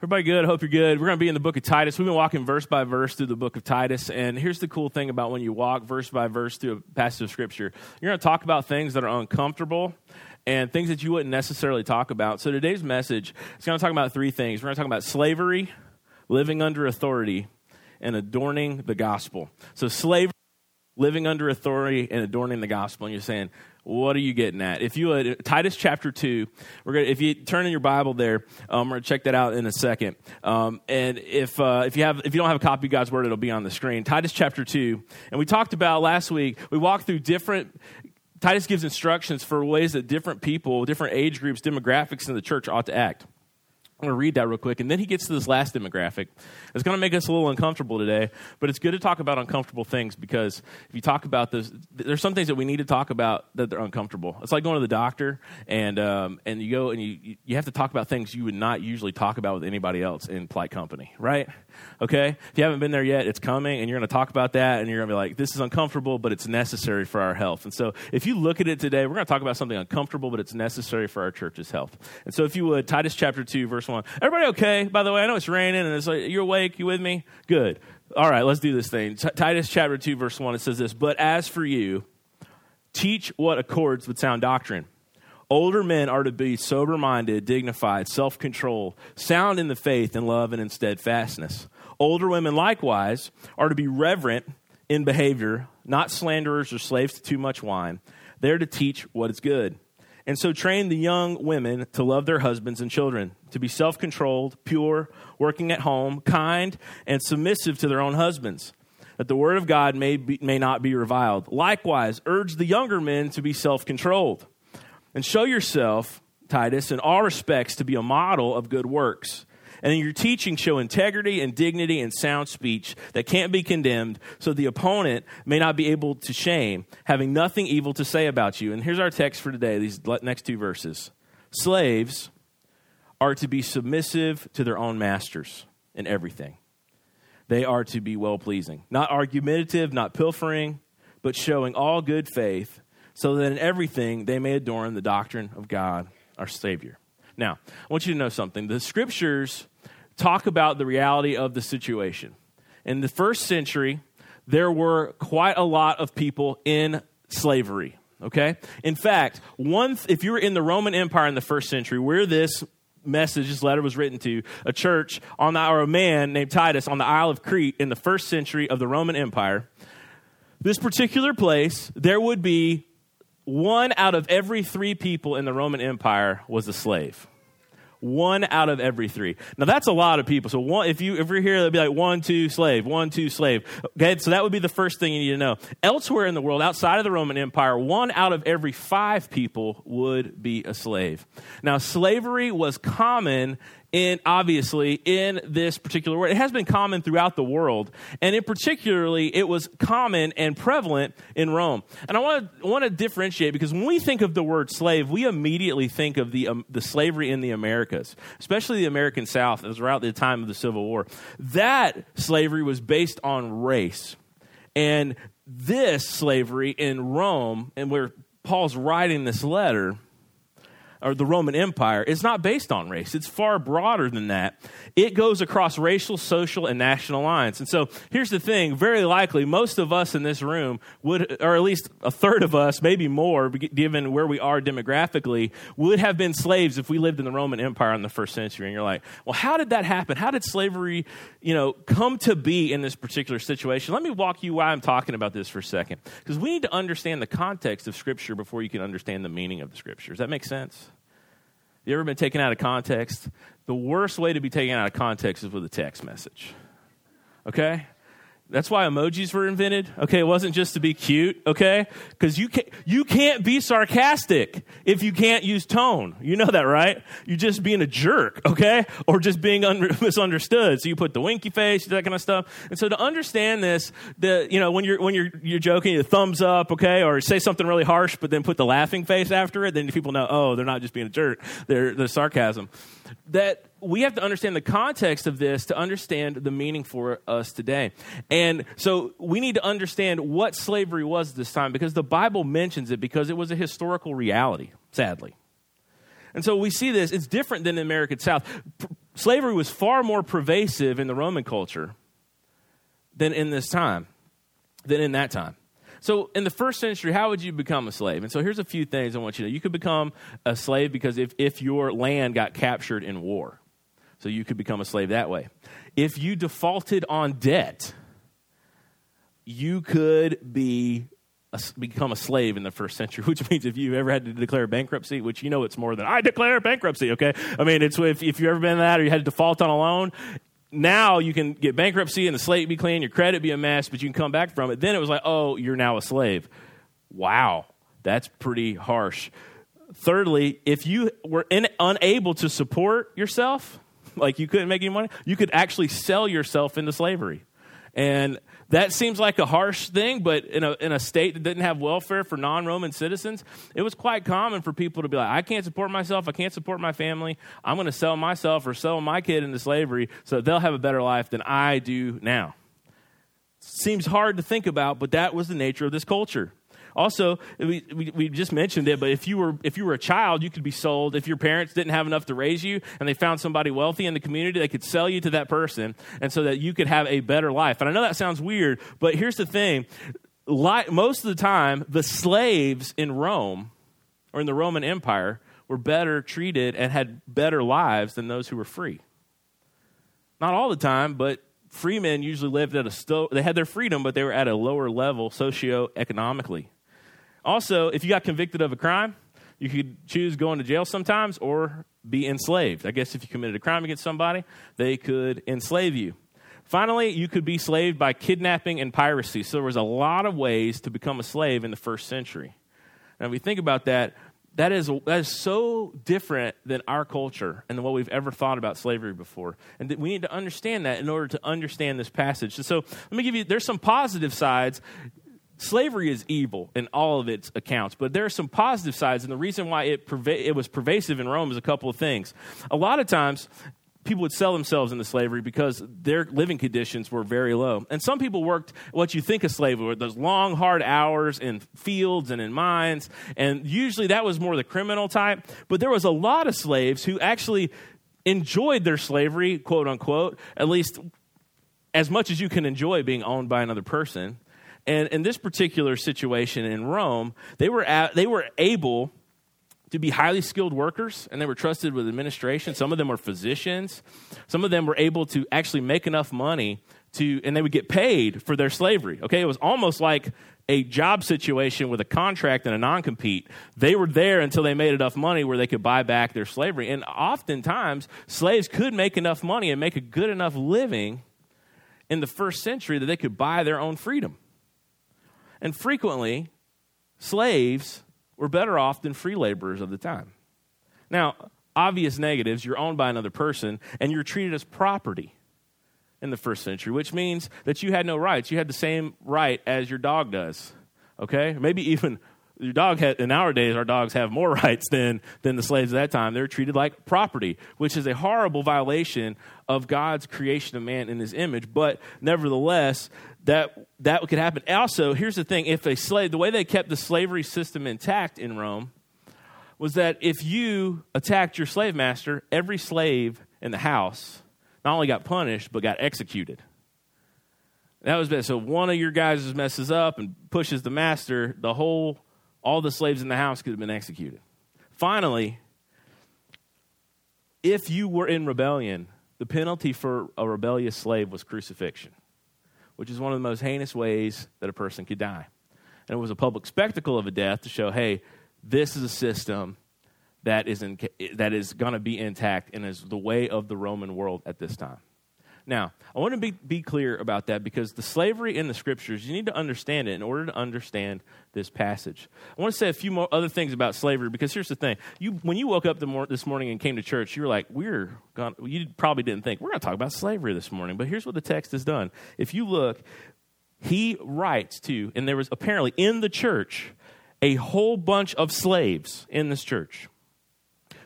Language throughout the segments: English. Everybody good? Hope you're good. We're going to be in the book of Titus. We've been walking verse by verse through the book of Titus. And here's the cool thing about when you walk verse by verse through a passage of Scripture. You're going to talk about things that are uncomfortable and things that you wouldn't necessarily talk about. So today's message is going to talk about three things. We're going to talk about slavery, living under authority, and adorning the gospel. So slavery, living under authority, and adorning the gospel. And you're saying, what are you getting at? If you would, Titus chapter 2, if you turn in your Bible there, we're going to check that out in a second. And if you don't have a copy of God's Word, it'll be on the screen. Titus chapter 2. And we talked about last week, we walked through different, Titus gives instructions for ways that different people, different age groups, demographics in the church ought to act. I'm going to read that real quick, and then he gets to this last demographic. It's going to make us a little uncomfortable today, but it's good to talk about uncomfortable things because if you talk about those, there's some things that we need to talk about that they're uncomfortable. It's like going to the doctor, and you go and you have to talk about things you would not usually talk about with anybody else in polite company, right? Okay? If you haven't been there yet, it's coming, and you're going to talk about that, and you're going to be like, this is uncomfortable, but it's necessary for our health. And so if you look at it today, we're going to talk about something uncomfortable, but it's necessary for our church's health. And so if you would, Titus chapter 2, verse 1. Everybody okay? By the way, I know it's raining and it's like, you're awake, you with me? Good. All right, let's do this thing. Titus chapter 2, verse 1, it says this, but as for you, teach what accords with sound doctrine. Older men are to be sober-minded, dignified, self-controlled, sound in the faith and love and in steadfastness. Older women likewise are to be reverent in behavior, not slanderers or slaves to too much wine. They're to teach what is good. And so train the young women to love their husbands and children, to be self-controlled, pure, working at home, kind, and submissive to their own husbands, that the word of God may not be reviled. Likewise, urge the younger men to be self-controlled. And show yourself, Titus, in all respects to be a model of good works. And in your teaching, show integrity and dignity and sound speech that can't be condemned, so the opponent may not be able to shame, having nothing evil to say about you. And here's our text for today, these next two verses. Slaves are to be submissive to their own masters in everything. They are to be well-pleasing, not argumentative, not pilfering, but showing all good faith, so that in everything they may adorn the doctrine of God, our Savior. Now, I want you to know something. The Scriptures talk about the reality of the situation. In the first century, there were quite a lot of people in slavery, okay? In fact, if you were in the Roman Empire in the first century, where this message, this letter was written to, a church or a man named Titus on the Isle of Crete in the first century of the Roman Empire, this particular place, there would be 1 out of every 3 people in the Roman Empire was a slave. 1 out of every 3. Now, that's a lot of people. So if you're here, it'll be like 1, 2, slave, 1, 2, slave. Okay, so that would be the first thing you need to know. Elsewhere in the world, outside of the Roman Empire, 1 out of every 5 people would be a slave. Now, slavery was common in this particular world. It has been common throughout the world, and in particularly, it was common and prevalent in Rome. And I want to differentiate, because when we think of the word slave, we immediately think of the slavery in the Americas, especially the American South. It was around the time of the Civil War. That slavery was based on race. And this slavery in Rome, and where Paul's writing this letter, or the Roman Empire, is not based on race. It's far broader than that. It goes across racial, social, and national lines. And so here's the thing. Very likely, most of us in this room would, or at least a third of us, maybe more, given where we are demographically, would have been slaves if we lived in the Roman Empire in the first century. And you're like, well, how did that happen? How did slavery, come to be in this particular situation? Let me walk you why I'm talking about this for a second, because we need to understand the context of Scripture before you can understand the meaning of the Scripture. Does that make sense? You ever been taken out of context? The worst way to be taken out of context is with a text message, okay? That's why emojis were invented, okay? It wasn't just to be cute, okay? Because you can't be sarcastic if you can't use tone. You know that, right? You're just being a jerk, okay? Or just being misunderstood. So you put the winky face, that kind of stuff. And so to understand this, when you're joking, you thumbs up, okay? Or say something really harsh, but then put the laughing face after it. Then people know, oh, they're not just being a jerk. They're sarcasm. That we have to understand the context of this to understand the meaning for us today. And so we need to understand what slavery was this time, because the Bible mentions it, because it was a historical reality, sadly. And so we see this. It's different than the American South. Slavery was far more pervasive in the Roman culture than in that time. So in the first century, how would you become a slave? And so here's a few things I want you to know. You could become a slave because if your land got captured in war, so you could become a slave that way. If you defaulted on debt, you could become a slave in the first century, which means if you ever had to declare bankruptcy, which you know it's more than, I declare bankruptcy, okay? I mean, it's if you've ever been that or you had to default on a loan, now you can get bankruptcy and the slate be clean, your credit be a mess, but you can come back from it. Then it was like, oh, you're now a slave. Wow, that's pretty harsh. Thirdly, if you were unable to support yourself, like you couldn't make any money, you could actually sell yourself into slavery. And that seems like a harsh thing, but in a state that didn't have welfare for non-Roman citizens, it was quite common for people to be like, I can't support myself, I can't support my family, I'm going to sell myself or sell my kid into slavery so they'll have a better life than I do now. Seems hard to think about, but that was the nature of this culture. Also, we just mentioned it, but if you were a child, you could be sold. If your parents didn't have enough to raise you and they found somebody wealthy in the community, they could sell you to that person and so that you could have a better life. And I know that sounds weird, but here's the thing. Most of the time, the slaves in Rome or in the Roman Empire were better treated and had better lives than those who were free. Not all the time, but free men usually lived they had their freedom, but they were at a lower level socioeconomically. Also, if you got convicted of a crime, you could choose going to jail sometimes or be enslaved. I guess if you committed a crime against somebody, they could enslave you. Finally, you could be enslaved by kidnapping and piracy. So there was a lot of ways to become a slave in the first century. Now, if we think about that, that is so different than our culture and what we've ever thought about slavery before. And we need to understand that in order to understand this passage. So let me give you, there's some positive sides. Slavery is evil in all of its accounts, but there are some positive sides, and the reason why it was pervasive in Rome is a couple of things. A lot of times, people would sell themselves into slavery because their living conditions were very low, and some people worked what you think of slavery, those long, hard hours in fields and in mines, and usually that was more the criminal type, but there was a lot of slaves who actually enjoyed their slavery, quote-unquote, at least as much as you can enjoy being owned by another person. And in this particular situation in Rome, they were able to be highly skilled workers, and they were trusted with administration. Some of them were physicians. Some of them were able to actually make enough money and they would get paid for their slavery. Okay, it was almost like a job situation with a contract and a non-compete. They were there until they made enough money where they could buy back their slavery. And oftentimes, slaves could make enough money and make a good enough living in the first century that they could buy their own freedom. And frequently, slaves were better off than free laborers of the time. Now, obvious negatives, you're owned by another person, and you're treated as property in the first century, which means that you had no rights. You had the same right as your dog does, okay? Maybe even your dog had, and nowadays our dogs have more rights than the slaves at that time. They're treated like property, which is a horrible violation of God's creation of man in his image, but nevertheless, that could happen. Also, here's the thing. If a slave, the way they kept the slavery system intact in Rome was that if you attacked your slave master, every slave in the house not only got punished, but got executed. That was bad. So one of your guys messes up and pushes the master, all the slaves in the house could have been executed. Finally, if you were in rebellion, the penalty for a rebellious slave was crucifixion, which is one of the most heinous ways that a person could die. And it was a public spectacle of a death to show, hey, this is a system that is going to be intact and is the way of the Roman world at this time. Now, I want to be clear about that because the slavery in the Scriptures, you need to understand it in order to understand this passage. I want to say a few more other things about slavery because here's the thing. When you woke up this morning and came to church, you were like, you probably didn't think, we're going to talk about slavery this morning. But here's what the text has done. If you look, he writes to, and there was apparently in the church, a whole bunch of slaves in this church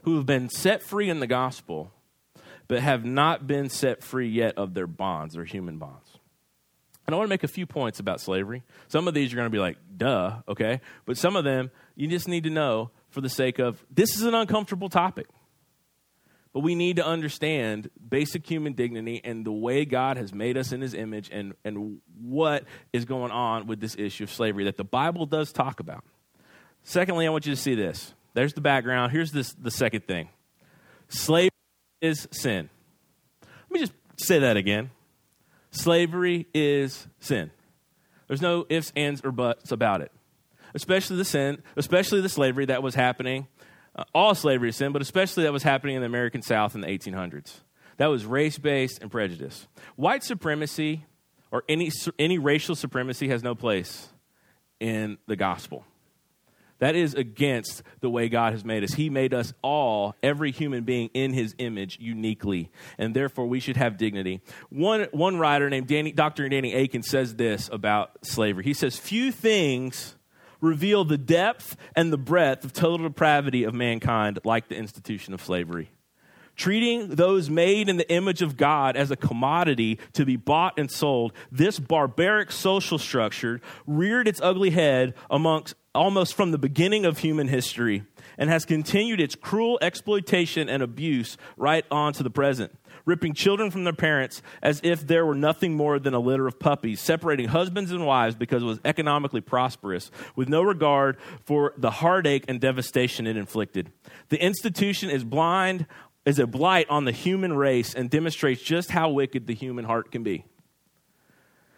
who have been set free in the gospel but have not been set free yet of their bonds, their human bonds. And I want to make a few points about slavery. Some of these you're going to be like, duh, okay? But some of them, you just need to know for the sake of, this is an uncomfortable topic. But we need to understand basic human dignity and the way God has made us in his image and what is going on with this issue of slavery that the Bible does talk about. Secondly, I want you to see this. There's the background. Here's the second thing. Slavery is sin. Let me just say that again. Slavery is sin. There's no ifs, ands, or buts about it. Especially the sin, especially the slavery that was happening. All slavery is sin, but especially that was happening in the American South in the 1800s. That was race-based and prejudice. White supremacy or any racial supremacy has no place in the gospel. That is against the way God has made us. He made us all, every human being, in his image uniquely, and therefore we should have dignity. One writer named Dr. Danny Aiken says this about slavery. He says, few things reveal the depth and the breadth of total depravity of mankind like the institution of slavery. Treating those made in the image of God as a commodity to be bought and sold, this barbaric social structure reared its ugly head amongst almost from the beginning of human history, and has continued its cruel exploitation and abuse right on to the present, ripping children from their parents as if there were nothing more than a litter of puppies, separating husbands and wives because it was economically prosperous, with no regard for the heartache and devastation it inflicted. The institution is a blight on the human race and demonstrates just how wicked the human heart can be.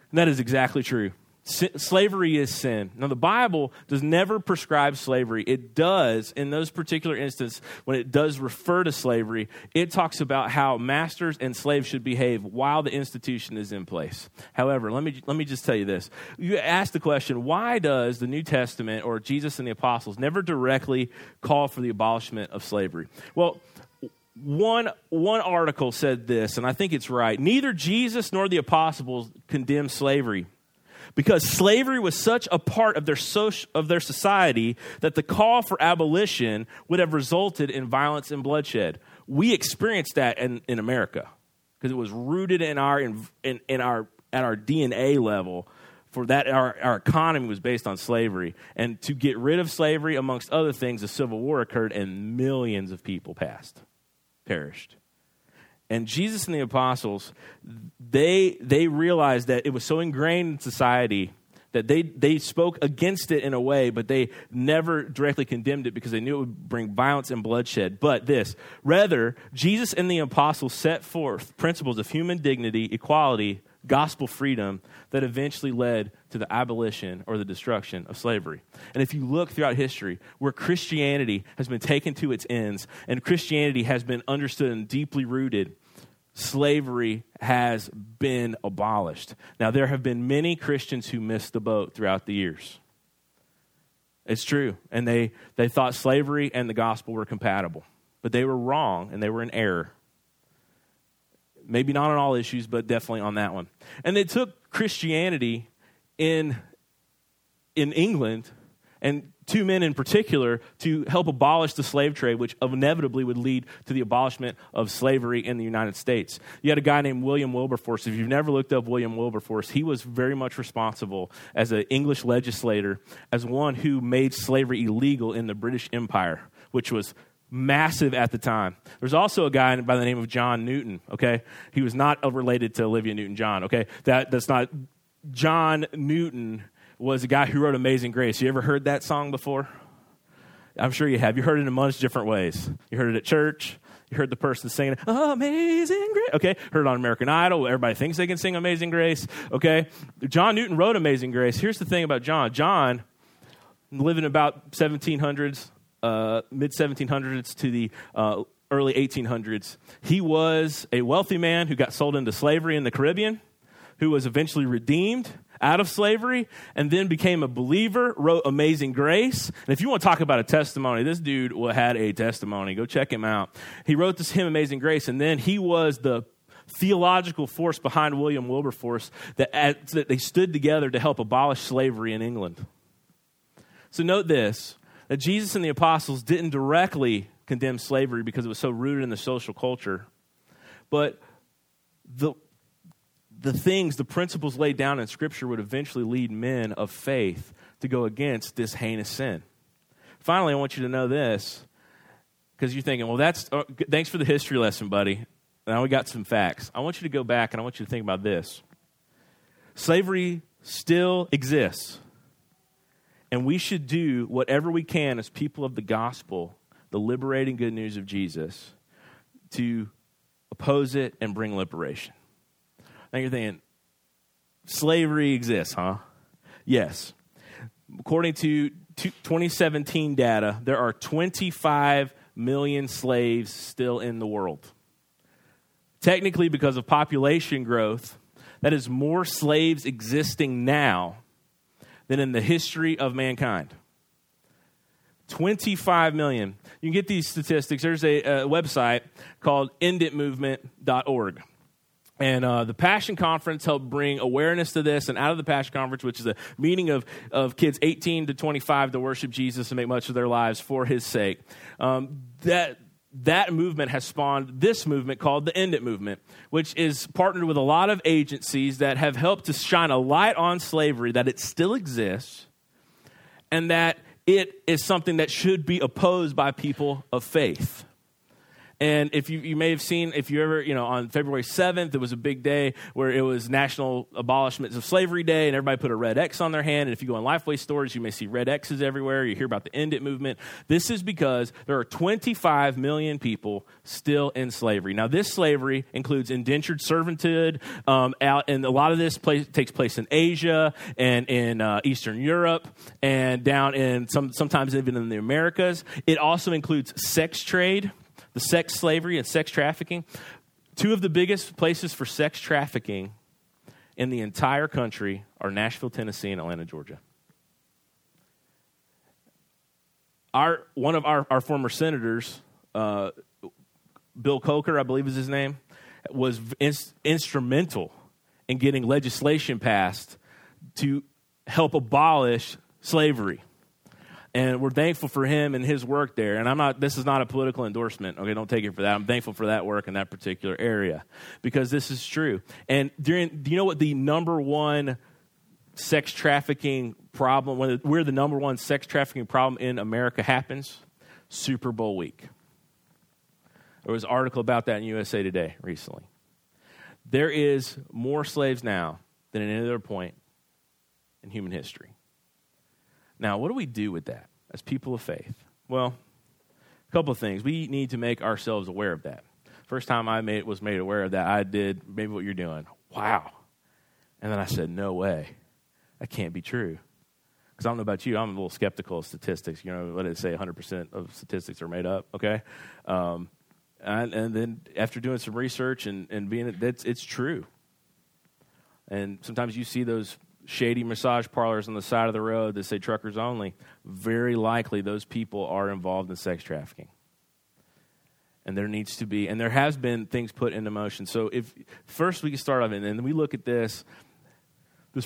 And that is exactly true. Slavery is sin. Now, the Bible does never prescribe slavery. It does, in those particular instances, when it does refer to slavery, it talks about how masters and slaves should behave while the institution is in place. However, let me just tell you this. You ask the question, why does the New Testament or Jesus and the apostles never directly call for the abolishment of slavery? Well, one article said this, and I think it's right. Neither Jesus nor the apostles condemned slavery, because slavery was such a part of their society that the call for abolition would have resulted in violence and bloodshed. We experienced that in America because it was rooted in our DNA level. For that, our economy was based on slavery, and to get rid of slavery, amongst other things, the Civil War occurred and millions of people perished. And Jesus and the apostles, they realized that it was so ingrained in society that they spoke against it in a way, but they never directly condemned it because they knew it would bring violence and bloodshed. But rather, Jesus and the apostles set forth principles of human dignity, equality, gospel freedom that eventually led to the abolition or the destruction of slavery. And if you look throughout history where Christianity has been taken to its ends and Christianity has been understood and deeply rooted, slavery has been abolished. Now, there have been many Christians who missed the boat throughout the years. It's true. And they thought slavery and the gospel were compatible, but they were wrong and they were in error. Maybe not on all issues, but definitely on that one. And they took Christianity in England, and two men in particular, to help abolish the slave trade, which inevitably would lead to the abolishment of slavery in the United States. You had a guy named William Wilberforce. If you've never looked up William Wilberforce, he was very much responsible as an English legislator, as one who made slavery illegal in the British Empire, which was massive at the time. There's also a guy by the name of John Newton, okay? He was not related to Olivia Newton-John, okay? That's not... John Newton was a guy who wrote Amazing Grace. You ever heard that song before? I'm sure you have. You heard it in much different ways. You heard it at church. You heard the person singing, Amazing Grace, okay? Heard it on American Idol. Everybody thinks they can sing Amazing Grace, okay? John Newton wrote Amazing Grace. Here's the thing about John. John, living about 1700s, mid-1700s to the early 1800s. He was a wealthy man who got sold into slavery in the Caribbean, who was eventually redeemed out of slavery, and then became a believer, wrote Amazing Grace. And if you want to talk about a testimony, this dude had a testimony. Go check him out. He wrote this hymn, Amazing Grace, and then he was the theological force behind William Wilberforce that they stood together to help abolish slavery in England. So note this, that Jesus and the apostles didn't directly condemn slavery because it was so rooted in the social culture. But the principles laid down in Scripture would eventually lead men of faith to go against this heinous sin. Finally, I want you to know this, because you're thinking, well, thanks for the history lesson, buddy. Now we got some facts. I want you to go back and I want you to think about this. Slavery still exists. And we should do whatever we can as people of the gospel, the liberating good news of Jesus, to oppose it and bring liberation. Now you're thinking, slavery exists, huh? Yes. According to 2017 data, there are 25 million slaves still in the world. Technically, because of population growth, that is more slaves existing now than in the history of mankind. 25 million. You can get these statistics. There's a website called enditmovement.org. And the Passion Conference helped bring awareness to this. And out of the Passion Conference, which is a meeting of kids 18 to 25 to worship Jesus and make much of their lives for his sake, that movement has spawned this movement called the End It Movement, which is partnered with a lot of agencies that have helped to shine a light on slavery, that it still exists, and that it is something that should be opposed by people of faith. And if you may have seen, if you ever, on February 7th, it was a big day where it was National Abolishment of Slavery Day, and everybody put a red X on their hand. And if you go in LifeWay stores, you may see red X's everywhere. You hear about the End It Movement. This is because there are 25 million people still in slavery. Now, this slavery includes indentured servitude, and a lot of this takes place in Asia and in Eastern Europe and down in sometimes even in the Americas. It also includes sex trade. The sex slavery and sex trafficking, two of the biggest places for sex trafficking in the entire country are Nashville, Tennessee, and Atlanta, Georgia. One of our former senators, Bill Coker, I believe is his name, was instrumental in getting legislation passed to help abolish slavery. And we're thankful for him and his work there. And this is not a political endorsement. Okay, don't take it for that. I'm thankful for that work in that particular area because this is true. And do you know what the number one sex trafficking problem, where the number one sex trafficking problem in America happens? Super Bowl week. There was an article about that in USA Today recently. There is more slaves now than at any other point in human history. Now, what do we do with that as people of faith? Well, a couple of things. We need to make ourselves aware of that. First time I was made aware of that, I did maybe what you're doing. Wow. And then I said, no way. That can't be true. Because I don't know about you. I'm a little skeptical of statistics. What did it say? 100% of statistics are made up, okay? And then after doing some research and it's true. And sometimes you see those shady massage parlors on the side of the road that say truckers only, very likely those people are involved in sex trafficking. And there needs to be, and there has been things put into motion. So if first we can start off, and then we look at this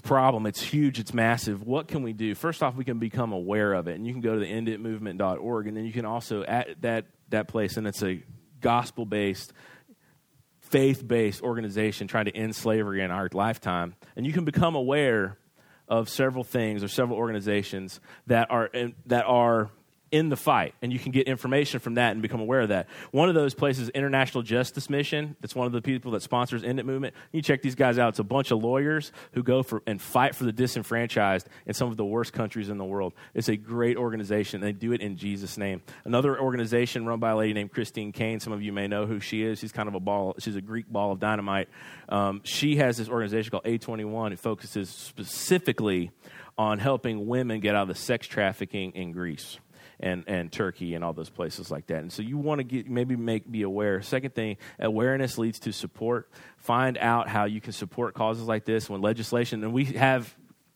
problem, it's huge, it's massive. What can we do? First off, we can become aware of it. And you can go to the enditmovement.org, and then you can also at that place, and it's a gospel-based, faith-based organization trying to end slavery in our lifetime. And you can become aware of several things or several organizations that are in the fight. And you can get information from that and become aware of that. One of those places, International Justice Mission. That's one of the people that sponsors End It Movement. You check these guys out. It's a bunch of lawyers who go and fight for the disenfranchised in some of the worst countries in the world. It's a great organization. They do it in Jesus' name. Another organization run by a lady named Christine Kane. Some of you may know who she is. She's kind of she's a Greek ball of dynamite. She has this organization called A21. It focuses specifically on helping women get out of the sex trafficking in Greece and Turkey and all those places like that. And so you want to be aware. Second thing, awareness leads to support. Find out how you can support causes like this when legislation, and we have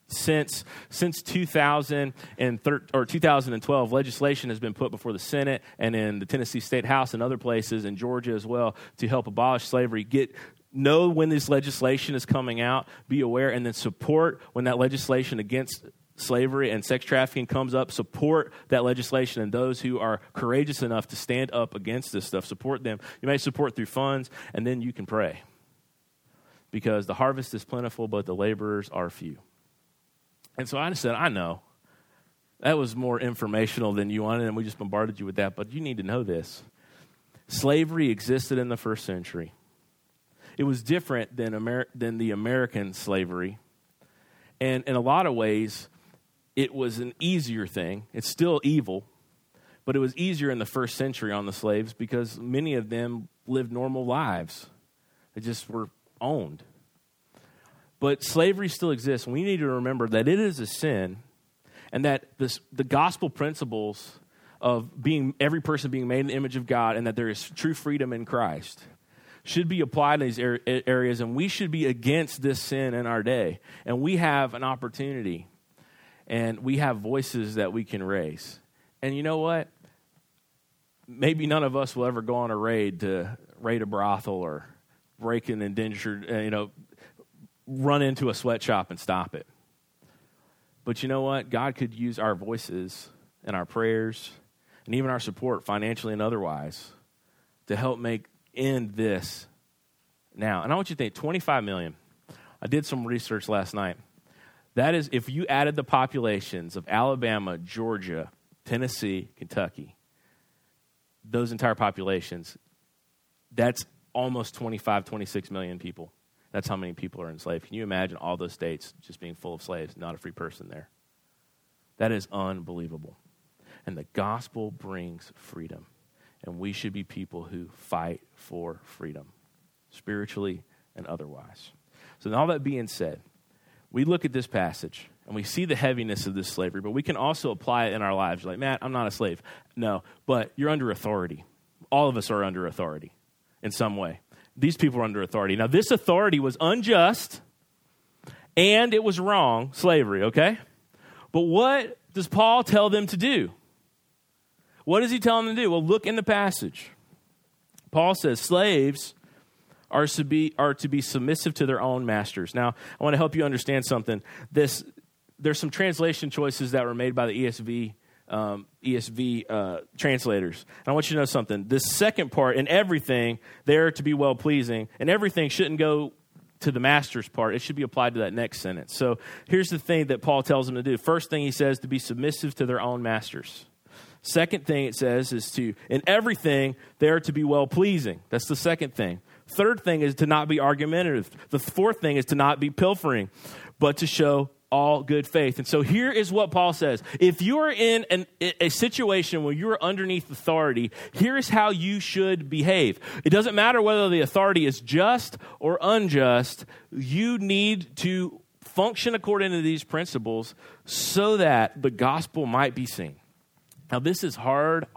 since 2012, legislation has been put before the Senate and in the Tennessee State House and other places in Georgia as well to help abolish slavery. Know when this legislation is coming out, be aware, and then support when that legislation against slavery and sex trafficking comes up. Support that legislation, and those who are courageous enough to stand up against this stuff, support them. You may support through funds, and then you can pray, because the harvest is plentiful, but the laborers are few. And so I said, I know. That was more informational than you wanted, and we just bombarded you with that, but you need to know this. Slavery existed in the first century. It was different than the American slavery. And in a lot of ways, it was an easier thing. It's still evil, but it was easier in the first century on the slaves because many of them lived normal lives. They just were owned. But slavery still exists. We need to remember that it is a sin and that the gospel principles of being every person being made in the image of God and that there is true freedom in Christ should be applied in these areas, and we should be against this sin in our day. And we have an opportunity, and we have voices that we can raise. And you know what? Maybe none of us will ever go on a raid to raid a brothel or break an indentured, run into a sweatshop and stop it. But you know what? God could use our voices and our prayers and even our support financially and otherwise to help end this now. And I want you to think, 25 million. I did some research last night. That is, if you added the populations of Alabama, Georgia, Tennessee, Kentucky, those entire populations, that's almost 25, 26 million people. That's how many people are enslaved. Can you imagine all those states just being full of slaves, not a free person there? That is unbelievable. And the gospel brings freedom. And we should be people who fight for freedom, spiritually and otherwise. So all that being said, we look at this passage and we see the heaviness of this slavery, but we can also apply it in our lives. You're like, Matt, I'm not a slave. No, but you're under authority. All of us are under authority in some way. These people are under authority. Now, this authority was unjust and it was wrong, slavery, okay? But what does Paul tell them to do? What does he tell them to do? Well, look in the passage. Paul says slaves are to be submissive to their own masters. Now, I want to help you understand something. There's some translation choices that were made by the ESV translators. And I want you to know something. This second part, in everything, they're to be well-pleasing. And everything shouldn't go to the master's part. It should be applied to that next sentence. So here's the thing that Paul tells them to do. First thing he says, to be submissive to their own masters. Second thing it says is to, in everything, they are to be well-pleasing. That's the second thing. Third thing is to not be argumentative. The fourth thing is to not be pilfering, but to show all good faith. And so here is what Paul says. If you are in a situation where you are underneath authority, here is how you should behave. It doesn't matter whether the authority is just or unjust. You need to function according to these principles so that the gospel might be seen. Now, this is hard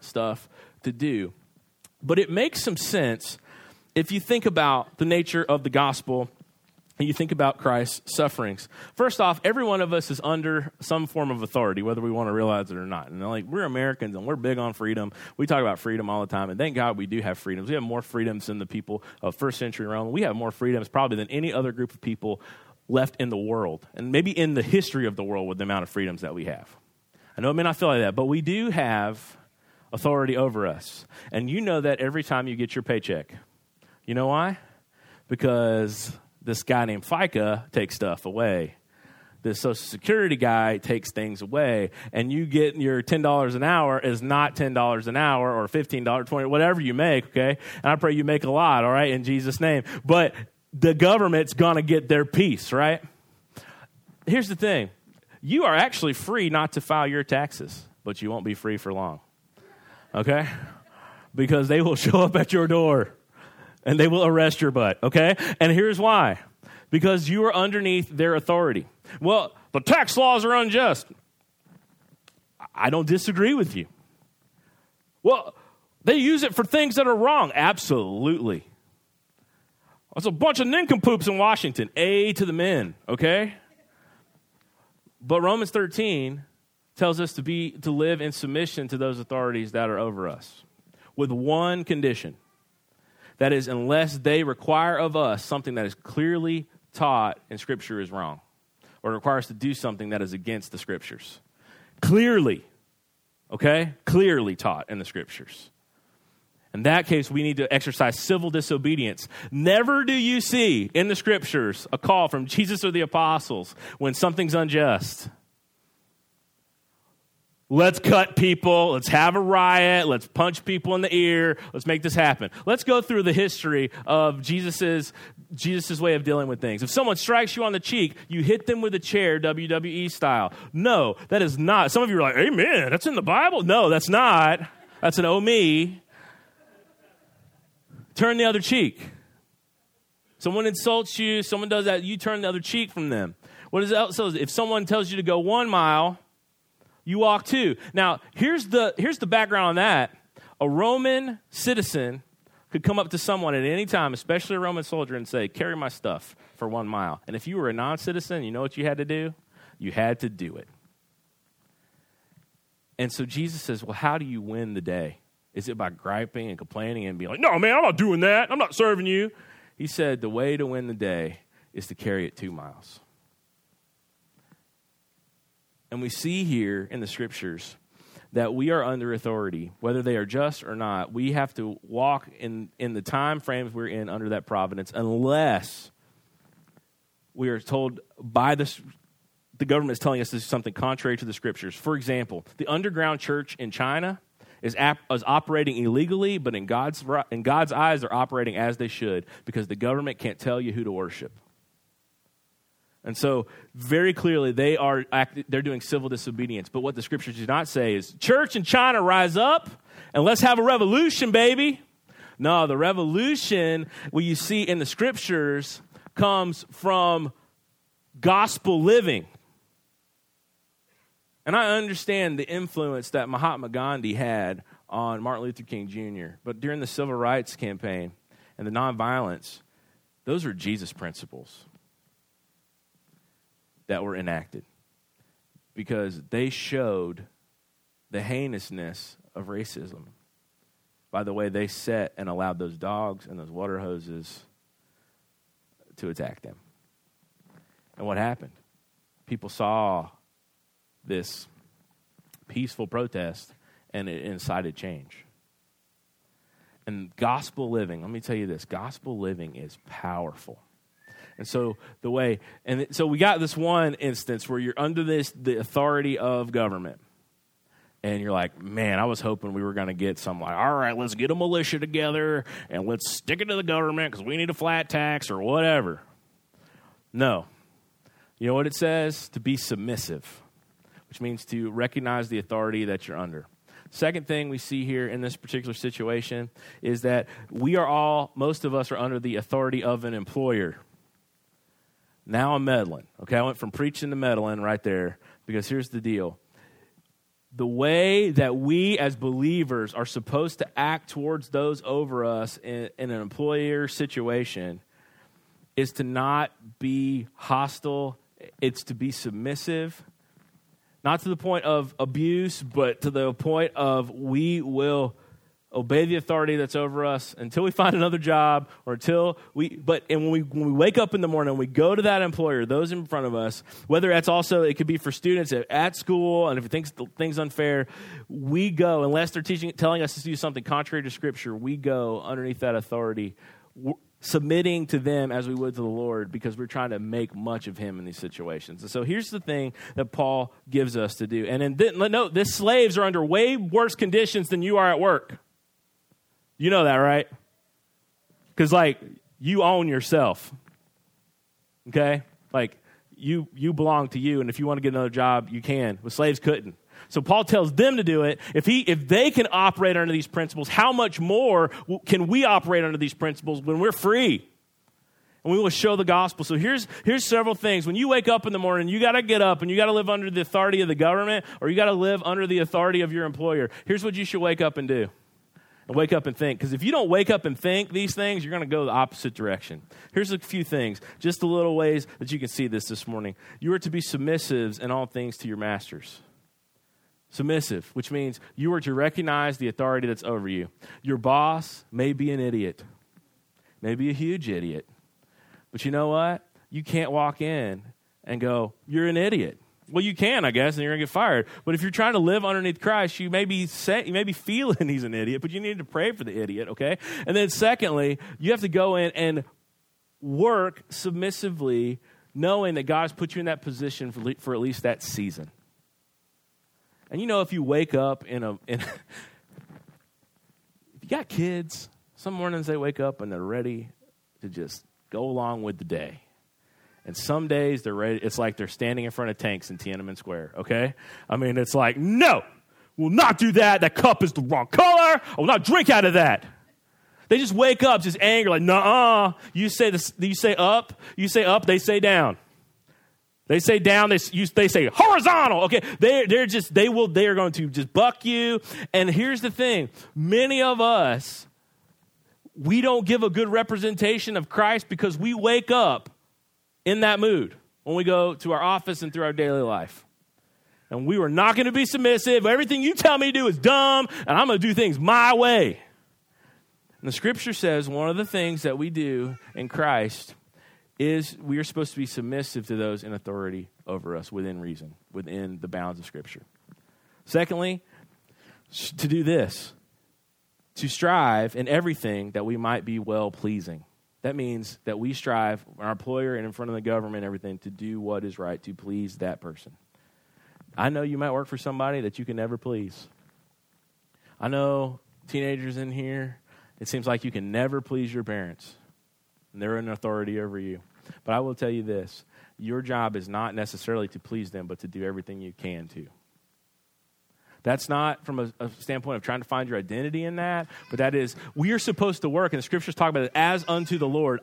stuff to do, but it makes some sense if you think about the nature of the gospel and you think about Christ's sufferings. First off, every one of us is under some form of authority, whether we want to realize it or not. And like, we're Americans and we're big on freedom. We talk about freedom all the time, and thank God we do have freedoms. We have more freedoms than the people of first century Rome. We have more freedoms probably than any other group of people left in the world, and maybe in the history of the world with the amount of freedoms that we have. I know it may not feel like that, but we do have authority over us. And you know that every time you get your paycheck. You know why? Because this guy named FICA takes stuff away. This Social Security guy takes things away. And you get your $10 an hour is not $10 an hour or $15, $20, whatever you make, okay? And I pray you make a lot, all right, in Jesus' name. But the government's going to get their piece, right? Here's the thing. You are actually free not to file your taxes, but you won't be free for long, okay? Because they will show up at your door, and they will arrest your butt, okay? And here's why. Because you are underneath their authority. Well, the tax laws are unjust. I don't disagree with you. Well, they use it for things that are wrong. Absolutely. There's a bunch of nincompoops in Washington. A to the men, okay? But Romans 13 tells us to live in submission to those authorities that are over us with one condition. That is, unless they require of us something that is clearly taught in Scripture is wrong, or require us to do something that is against the Scriptures. Clearly, okay? Clearly taught in the Scriptures. In that case, we need to exercise civil disobedience. Never do you see in the Scriptures a call from Jesus or the apostles when something's unjust. Let's cut people. Let's have a riot. Let's punch people in the ear. Let's make this happen. Let's go through the history of Jesus's way of dealing with things. If someone strikes you on the cheek, you hit them with a chair, WWE style. No, that is not. Some of you are like, amen, that's in the Bible. No, that's not. That's an oh me. Turn the other cheek. Someone insults you. Someone does that. You turn the other cheek from them. What is else? So if someone tells you to go 1 mile, you walk 2. Now, here's the background on that. A Roman citizen could come up to someone at any time, especially a Roman soldier, and say, carry my stuff for 1 mile. And if you were a non-citizen, you know what you had to do? You had to do it. And so Jesus says, well, how do you win the day? Is it by griping and complaining and being like, no, man, I'm not doing that. I'm not serving you. He said the way to win the day is to carry it 2 miles. And we see here in the scriptures that we are under authority, whether they are just or not. We have to walk in the time frames we're in under that providence unless we are told by the government is telling us this is something contrary to the scriptures. For example, the underground church in China is operating illegally, but in God's eyes, they're operating as they should because the government can't tell you who to worship. And so very clearly they're doing civil disobedience. But what the scriptures do not say is, church in China, rise up and let's have a revolution, baby. No, the revolution, what you see in the scriptures, comes from gospel living. And I understand the influence that Mahatma Gandhi had on Martin Luther King Jr. But during the Civil Rights Campaign and the nonviolence, those are Jesus principles that were enacted because they showed the heinousness of racism by the way they set and allowed those dogs and those water hoses to attack them. And what happened? People saw this peaceful protest and it incited change. And gospel living, let me tell you this, gospel living is powerful. And so so we got this one instance where you're under the authority of government. And you're like, man, I was hoping we were going to get some, like, all right, let's get a militia together and let's stick it to the government because we need a flat tax or whatever. No. You know what it says? To be submissive, which means to recognize the authority that you're under. Second thing we see here in this particular situation is that most of us are under the authority of an employer. Now I'm meddling. Okay, I went from preaching to meddling right there because here's the deal. The way that we as believers are supposed to act towards those over us in an employer situation is to not be hostile. It's to be submissive, not to the point of abuse, but to the point of we will obey the authority that's over us until we find another job or when we wake up in the morning, we go to that employer, those in front of us, whether that's also, it could be for students at school, and if it thinks things unfair, we go, unless they're telling us to do something contrary to scripture, we go underneath that authority, submitting to them as we would to the Lord, because we're trying to make much of him in these situations. And so here's the thing that Paul gives us to do. And note, this slaves are under way worse conditions than you are at work. You know that, right? Because, like, you own yourself, okay? Like, you belong to you, and if you want to get another job, you can. But slaves couldn't. So Paul tells them to do it. If they can operate under these principles, how much more can we operate under these principles when we're free? And we will show the gospel. So here's several things. When you wake up in the morning, you got to get up and you got to live under the authority of the government, or you got to live under the authority of your employer. Here's what you should wake up and do. And wake up and think. Because if you don't wake up and think these things, you're going to go the opposite direction. Here's a few things, just a little ways that you can see this morning. You are to be submissives in all things to your masters. Submissive, which means you are to recognize the authority that's over you. Your boss may be an idiot, maybe a huge idiot. But you know what? You can't walk in and go, you're an idiot. Well, you can, I guess, and you're going to get fired. But if you're trying to live underneath Christ, you may be feeling he's an idiot, but you need to pray for the idiot, okay? And then secondly, you have to go in and work submissively, knowing that God's put you in that position for at least that season. And you know, if you wake up if you got kids, some mornings they wake up and they're ready to just go along with the day. And some days they're ready. It's like they're standing in front of tanks in Tiananmen Square, okay? I mean, it's like, no, we'll not do that. That cup is the wrong color. I will not drink out of that. They just wake up just angry, like, nuh-uh. You say up, they say down. They say down, they say horizontal. Okay, they are going to just buck you. And here's the thing, many of us, we don't give a good representation of Christ because we wake up in that mood when we go to our office and through our daily life. And we were not going to be submissive. Everything you tell me to do is dumb, and I'm going to do things my way. And the scripture says one of the things that we do in Christ is we are supposed to be submissive to those in authority over us within reason, within the bounds of scripture. Secondly, to do this, to strive in everything that we might be well-pleasing. That means that we strive, our employer and in front of the government, everything, to do what is right, to please that person. I know you might work for somebody that you can never please. I know teenagers in here, it seems like you can never please your parents. And they're in authority over you. But I will tell you this, your job is not necessarily to please them, but to do everything you can to. That's not from a standpoint of trying to find your identity in that, but that is, we are supposed to work, and the scriptures talk about it, as unto the Lord.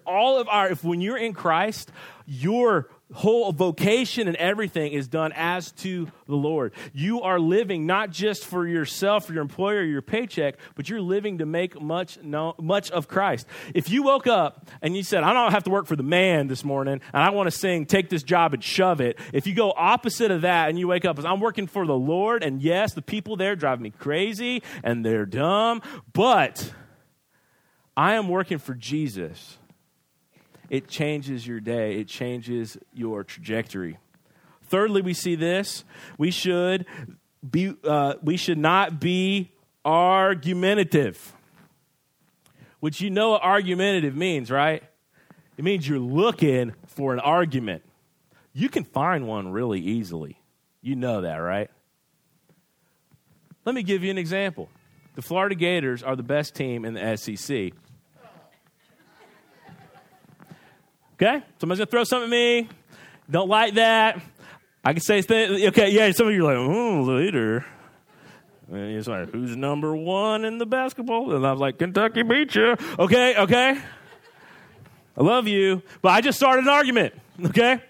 When you're in Christ, your whole vocation and everything is done as to the Lord. You are living not just for yourself, or your employer, or your paycheck, but you're living to make much of Christ. If you woke up and you said, I don't have to work for the man this morning, and I want to sing, take this job and shove it. If you go opposite of that and you wake up as I'm working for the Lord, and yes, the people there drive me crazy and they're dumb, but I am working for Jesus. It changes your day. It changes your trajectory. Thirdly, we see this. We should not be argumentative, which you know what argumentative means, right? It means you're looking for an argument. You can find one really easily. You know that, right? Let me give you an example. The Florida Gators are the best team in the SEC. Okay, somebody's going to throw something at me. Don't like that. I can say things. Okay, yeah, some of you are like, leader. And you're like, who's number one in the basketball? And I was like, Kentucky beat you. Okay. I love you, but I just started an argument, okay?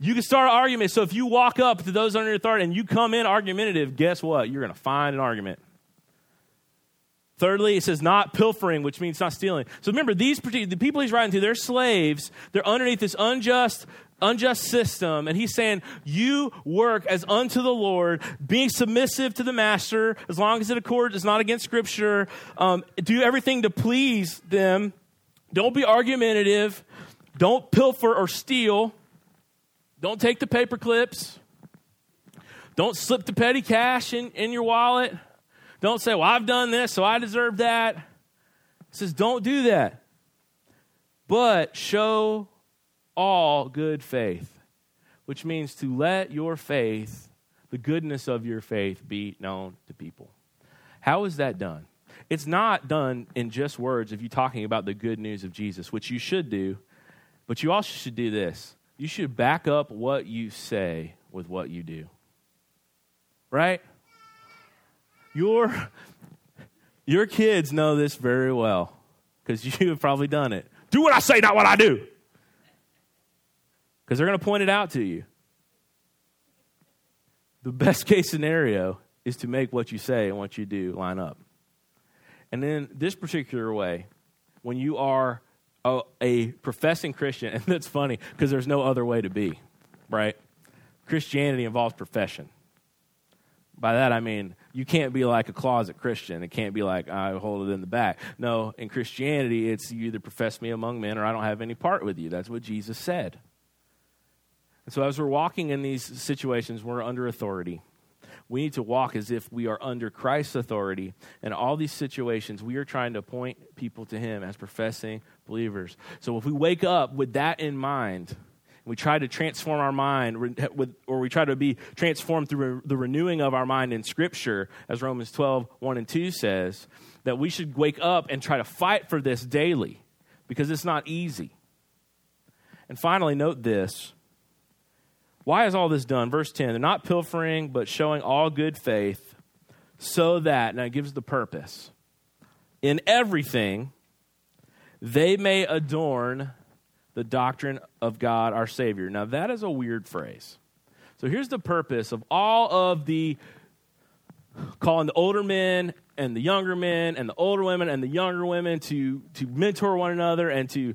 You can start an argument. So if you walk up to those under your authority and you come in argumentative, guess what? You're going to find an argument. Thirdly, it says not pilfering, which means not stealing. So remember, the people he's writing to, they're slaves. They're underneath this unjust system. And he's saying, you work as unto the Lord, being submissive to the master, as long as it accords, it's not against scripture. Do everything to please them. Don't be argumentative. Don't pilfer or steal. Don't take the paper clips. Don't slip the petty cash in your wallet. Don't say, well, I've done this, so I deserve that. It says, don't do that. But show all good faith, which means to let your faith, the goodness of your faith, be known to people. How is that done? It's not done in just words if you're talking about the good news of Jesus, which you should do, but you also should do this. You should back up what you say with what you do. Right? Your kids know this very well because you have probably done it. Do what I say, not what I do. Because they're going to point it out to you. The best case scenario is to make what you say and what you do line up. And then this particular way, when you are a professing Christian, and that's funny because there's no other way to be, right? Christianity involves profession. By that, I mean, you can't be like a closet Christian. It can't be like, I hold it in the back. No, in Christianity, it's you either profess me among men or I don't have any part with you. That's what Jesus said. And so as we're walking in these situations, we're under authority. We need to walk as if we are under Christ's authority. In all these situations, we are trying to point people to him as professing believers. So if we wake up with that in mind, We try to transform our mind, or we try to be transformed through the renewing of our mind in Scripture, as Romans 12, 1 and 2 says, that we should wake up and try to fight for this daily because it's not easy. And finally, note this. Why is all this done? Verse 10, they're not pilfering, but showing all good faith so that, now it gives the purpose, in everything they may adorn the doctrine of God our Savior. Now that is a weird phrase. So here's the purpose of all of the calling the older men and the younger men and the older women and the younger women to mentor one another and to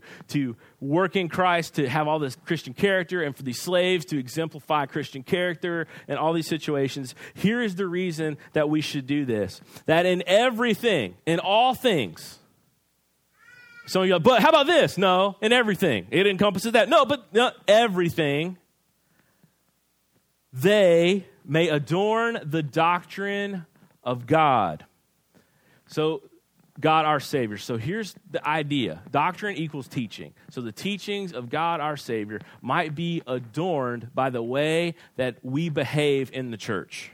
work in Christ, to have all this Christian character, and for the slaves to exemplify Christian character and all these situations. Here is the reason that we should do this, that in everything, in all things. Some of you are like, but how about this? No, in everything. It encompasses that. No, but no, everything. They may adorn the doctrine of God. So God, our Savior. So here's the idea. Doctrine equals teaching. So the teachings of God, our Savior, might be adorned by the way that we behave in the church.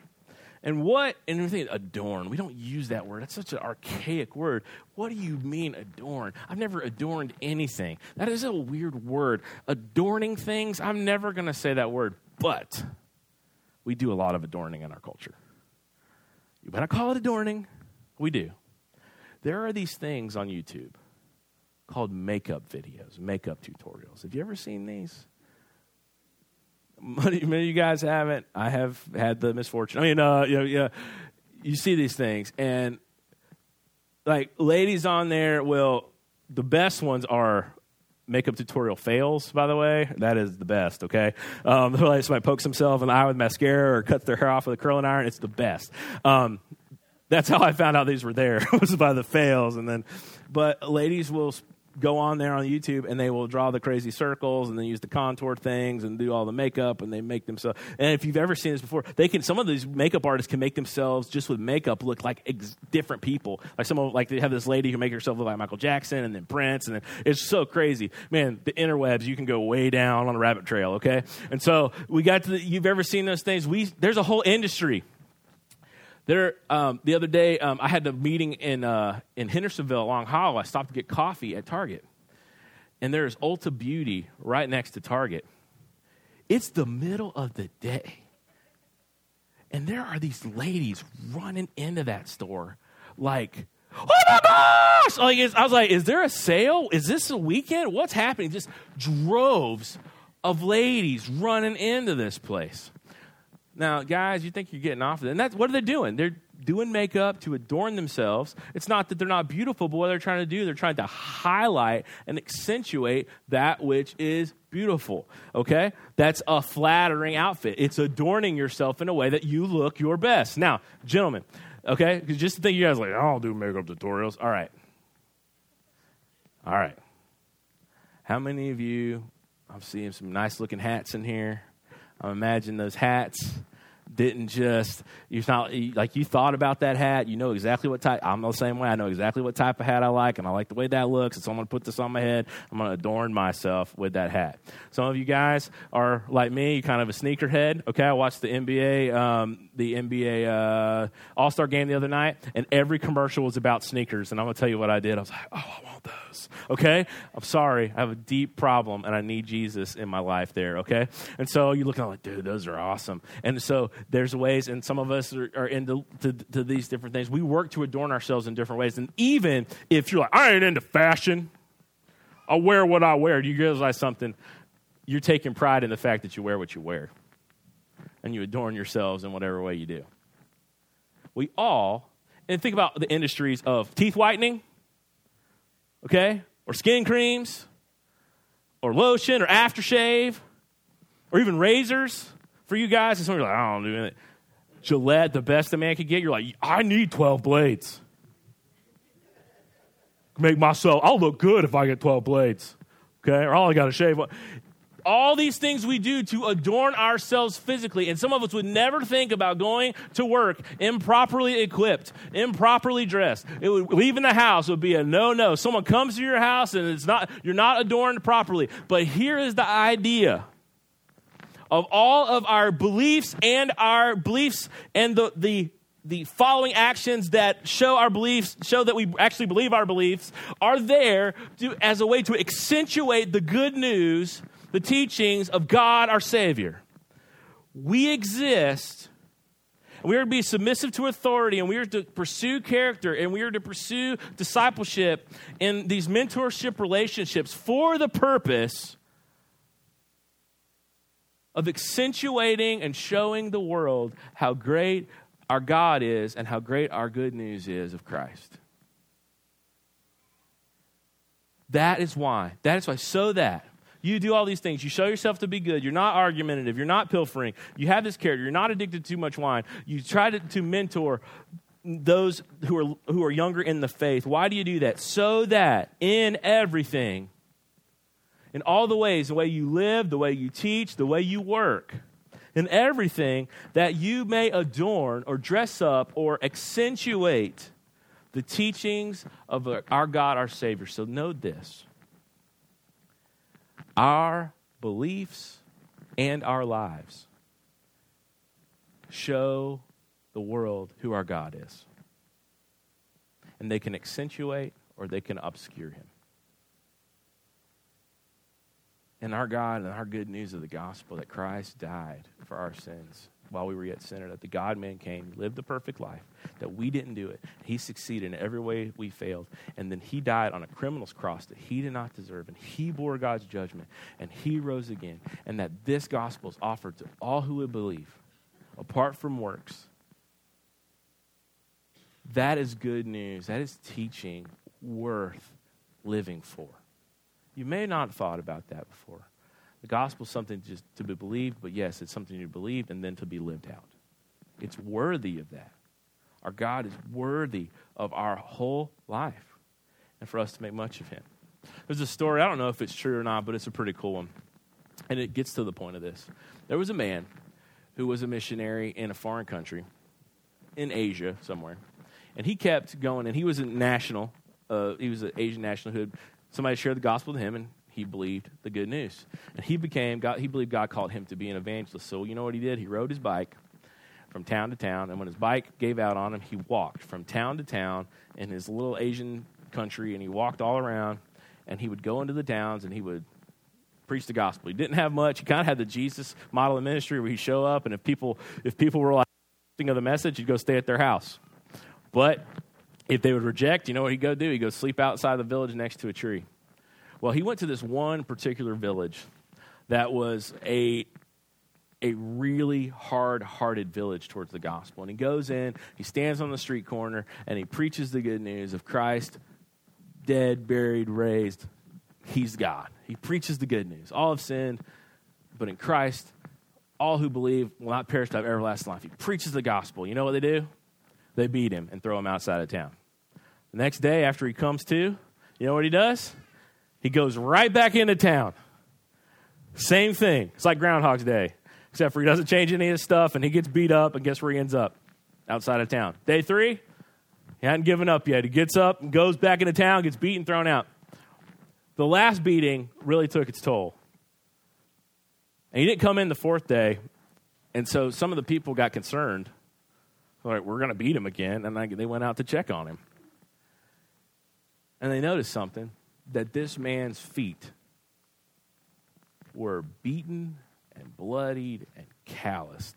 And we think adorn. We don't use that word. That's such an archaic word. What do you mean adorn? I've never adorned anything. That is a weird word. Adorning things, I'm never going to say that word. But we do a lot of adorning in our culture. You better call it adorning. We do. There are these things on YouTube called makeup videos, makeup tutorials. Have you ever seen these? Many of you guys haven't. I have had the misfortune. You see these things, and like ladies on there will, the best ones are makeup tutorial fails, by the way. That is the best, okay? Somebody might poke themselves in the eye with mascara or cuts their hair off with a curling iron. It's the best. That's how I found out these were there, was by the fails. But ladies will go on there on YouTube and they will draw the crazy circles and then use the contour things and do all the makeup, and they make themselves. And if you've ever seen this before, some of these makeup artists can make themselves just with makeup look like different people. Like they have this lady who make herself look like Michael Jackson and then Prince, and then it's so crazy. Man, the interwebs, you can go way down on a rabbit trail, okay? And so you've ever seen those things? There's a whole industry. The other day, I had a meeting in Hendersonville, Long Hollow. I stopped to get coffee at Target. And there's Ulta Beauty right next to Target. It's the middle of the day. And there are these ladies running into that store like, oh my gosh! I was like, is there a sale? Is this a weekend? What's happening? Just droves of ladies running into this place. Now, guys, you think you're getting off of it. And that's what are they doing? They're doing makeup to adorn themselves. It's not that they're not beautiful, but what they're trying to do, they're trying to highlight and accentuate that which is beautiful, okay? That's a flattering outfit. It's adorning yourself in a way that you look your best. Now, gentlemen, okay, because just to think you guys like, I'll do makeup tutorials. All right. How many of you, I'm seeing some nice-looking hats in here. I imagine those hats didn't just, you thought about that hat. You know exactly what type. I'm the same way. I know exactly what type of hat I like, and I like the way that looks. And so I'm going to put this on my head. I'm going to adorn myself with that hat. Some of you guys are like me. You're kind of a sneakerhead. Okay, I watched the NBA, All-Star game the other night, and every commercial was about sneakers. And I'm going to tell you what I did. I was like, oh, I want those. Okay, I'm sorry. I have a deep problem, and I need Jesus in my life there. Okay, and so you look at it like, dude, those are awesome. And so there's ways, and some of us are into these different things. We work to adorn ourselves in different ways. And even if you're like, I ain't into fashion, I wear what I wear. Do you realize something? You're taking pride in the fact that you wear what you wear. And you adorn yourselves in whatever way you do. We all, and think about the industries of teeth whitening, okay? Or skin creams, or lotion, or aftershave, or even razors. For you guys, and some of you are like, I don't do anything. Gillette, the best a man could get. You're like, I need 12 blades. Make myself, I'll look good if I get 12 blades. Okay? Or all I got to shave. All these things we do to adorn ourselves physically. And some of us would never think about going to work improperly equipped, improperly dressed. Leaving the house would be a no-no. Someone comes to your house and you're not adorned properly. But here is the idea. of all of our beliefs and the following actions that show our beliefs, show that we actually believe our beliefs, are there as a way to accentuate the good news, the teachings of God, our Savior. We exist. We are to be submissive to authority, and we are to pursue character, and we are to pursue discipleship in these mentorship relationships for the purpose of accentuating and showing the world how great our God is and how great our good news is of Christ. That is why, so that you do all these things. You show yourself to be good. You're not argumentative. You're not pilfering. You have this character. You're not addicted to too much wine. You try to mentor those who are younger in the faith. Why do you do that? So that in everything, in all the ways, the way you live, the way you teach, the way you work, in everything that you may adorn or dress up or accentuate the teachings of our God, our Savior. So know this. Our beliefs and our lives show the world who our God is. And they can accentuate or they can obscure him. And our God and our good news of the gospel that Christ died for our sins while we were yet sinners, that the God-man came, lived the perfect life, that we didn't do it. He succeeded in every way we failed. And then he died on a criminal's cross that he did not deserve. And he bore God's judgment. And he rose again. And that this gospel is offered to all who would believe, apart from works. That is good news. That is teaching worth living for. You may not have thought about that before. The gospel is something just to be believed, but yes, it's something to be believed and then to be lived out. It's worthy of that. Our God is worthy of our whole life and for us to make much of him. There's a story, I don't know if it's true or not, but it's a pretty cool one. And it gets to the point of this. There was a man who was a missionary in a foreign country, in Asia somewhere, and he kept going, and he was an Asian national who had somebody shared the gospel to him, and he believed the good news. And he believed God called him to be an evangelist. So you know what he did? He rode his bike from town to town, and when his bike gave out on him, he walked from town to town in his little Asian country, and he walked all around, and he would go into the towns, and he would preach the gospel. He didn't have much. He kind of had the Jesus model of ministry where he'd show up, and if people were like, thinking of the message, he'd go stay at their house. But if they would reject, you know what he'd go do? He'd go sleep outside the village next to a tree. Well, he went to this one particular village that was a really hard-hearted village towards the gospel. And he goes in, he stands on the street corner, and he preaches the good news of Christ, dead, buried, raised. He's God. He preaches the good news. All have sinned, but in Christ, all who believe will not perish but have everlasting life. He preaches the gospel. You know what they do? They beat him and throw him outside of town. The next day after he comes to, you know what he does? He goes right back into town. Same thing. It's like Groundhog Day, except for he doesn't change any of his stuff, and he gets beat up, and guess where he ends up? Outside of town. Day 3, he hadn't given up yet. He gets up and goes back into town, gets beaten, thrown out. The last beating really took its toll. And he didn't come in the 4th day, and so some of the people got concerned. All right, we're going to beat him again. And they went out to check on him. And they noticed something, that this man's feet were beaten and bloodied and calloused.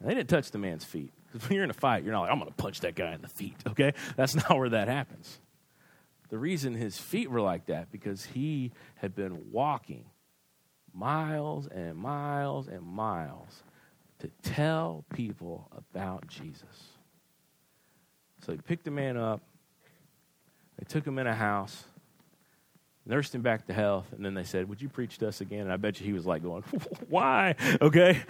And they didn't touch the man's feet. Because when you're in a fight, you're not like, I'm going to punch that guy in the feet, okay? That's not where that happens. The reason his feet were like that, because he had been walking miles and miles and miles to tell people about Jesus. So they picked the man up, they took him in a house, nursed him back to health, and then they said, would you preach to us again? And I bet you he was like going, why? Okay?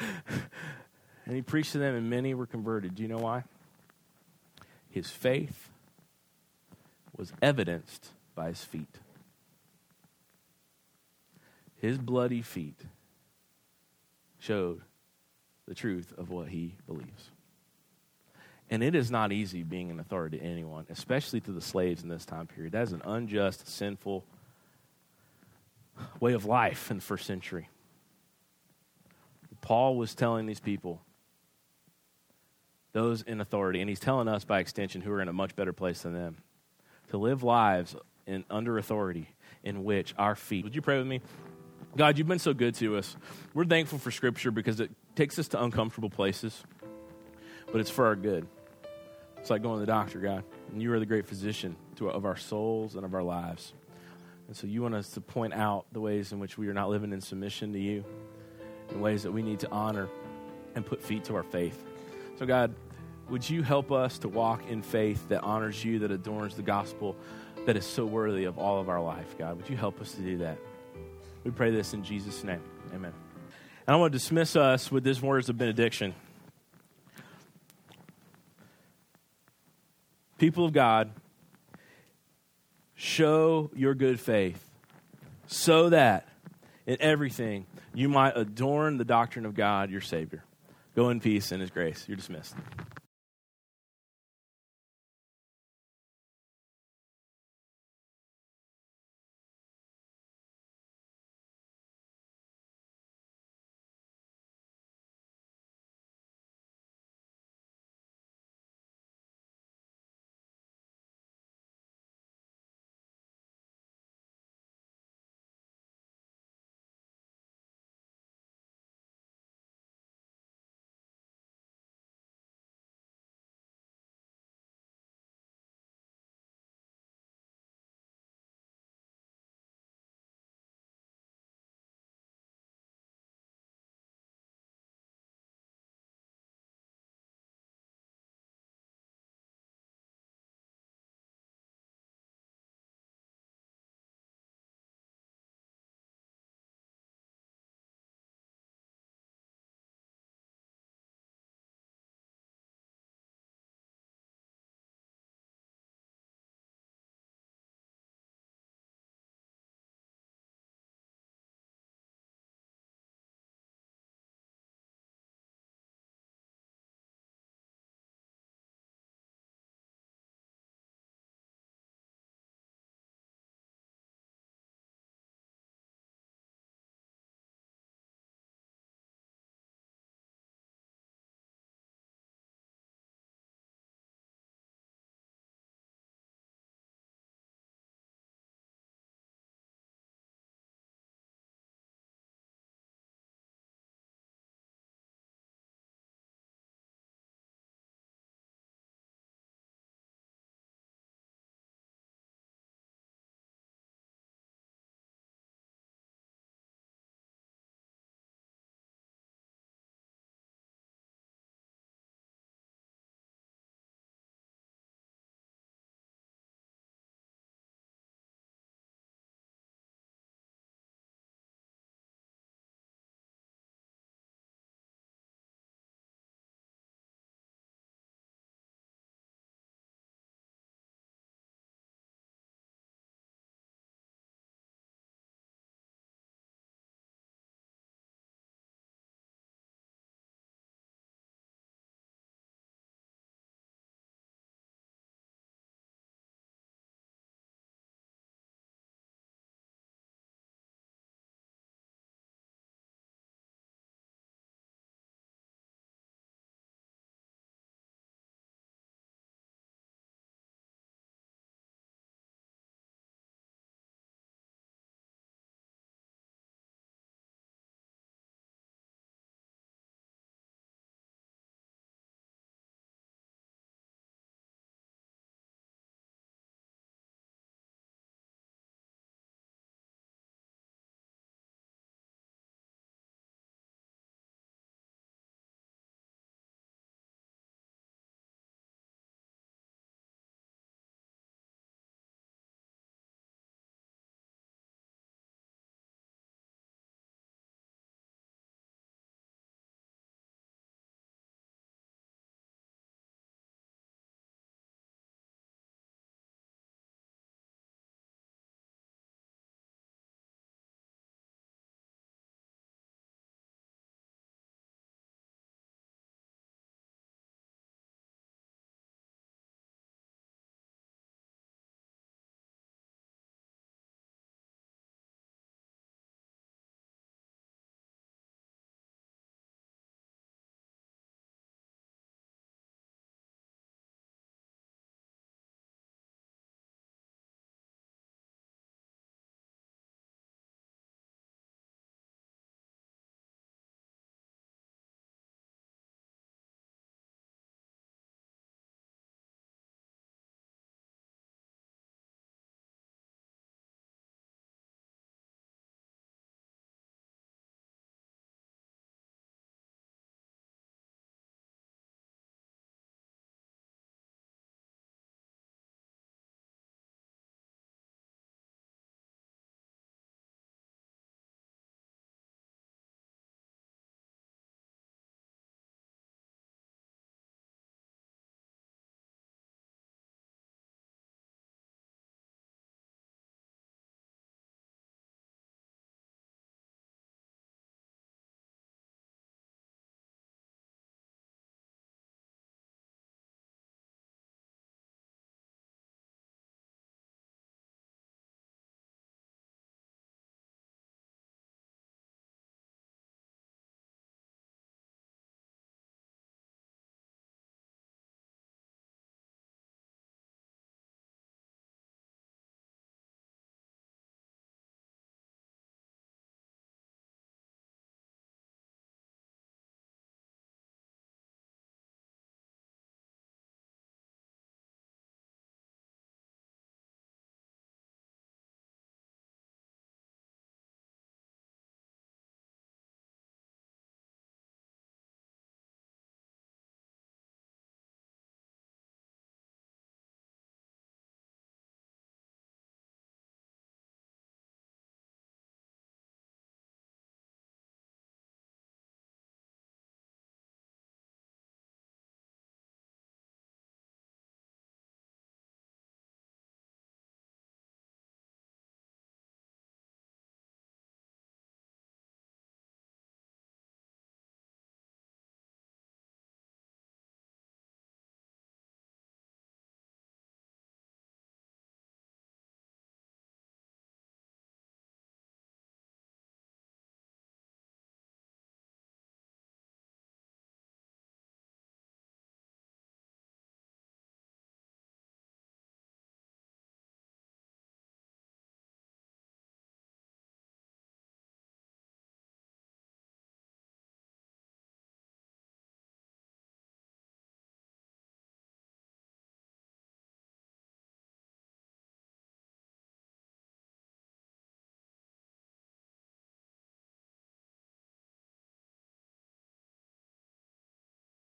And he preached to them, and many were converted. Do you know why? His faith was evidenced by his feet. His bloody feet showed the truth of what he believes. And it is not easy being an authority to anyone, especially to the slaves in this time period. That is an unjust, sinful way of life in the first century. Paul was telling these people, those in authority, and he's telling us by extension who are in a much better place than them, to live lives in under authority in which our feet. Would you pray with me? God, you've been so good to us. We're thankful for Scripture because it takes us to uncomfortable places, but it's for our good. It's like going to the doctor, God, and you are the great physician of our souls and of our lives. And so you want us to point out the ways in which we are not living in submission to you, in ways that we need to honor and put feet to our faith. So God, would you help us to walk in faith that honors you, that adorns the gospel, that is so worthy of all of our life, God. Would you help us to do that? We pray this in Jesus' name. Amen. And I want to dismiss us with these words of benediction. People of God, show your good faith so that in everything you might adorn the doctrine of God, your Savior. Go in peace and His grace. You're dismissed.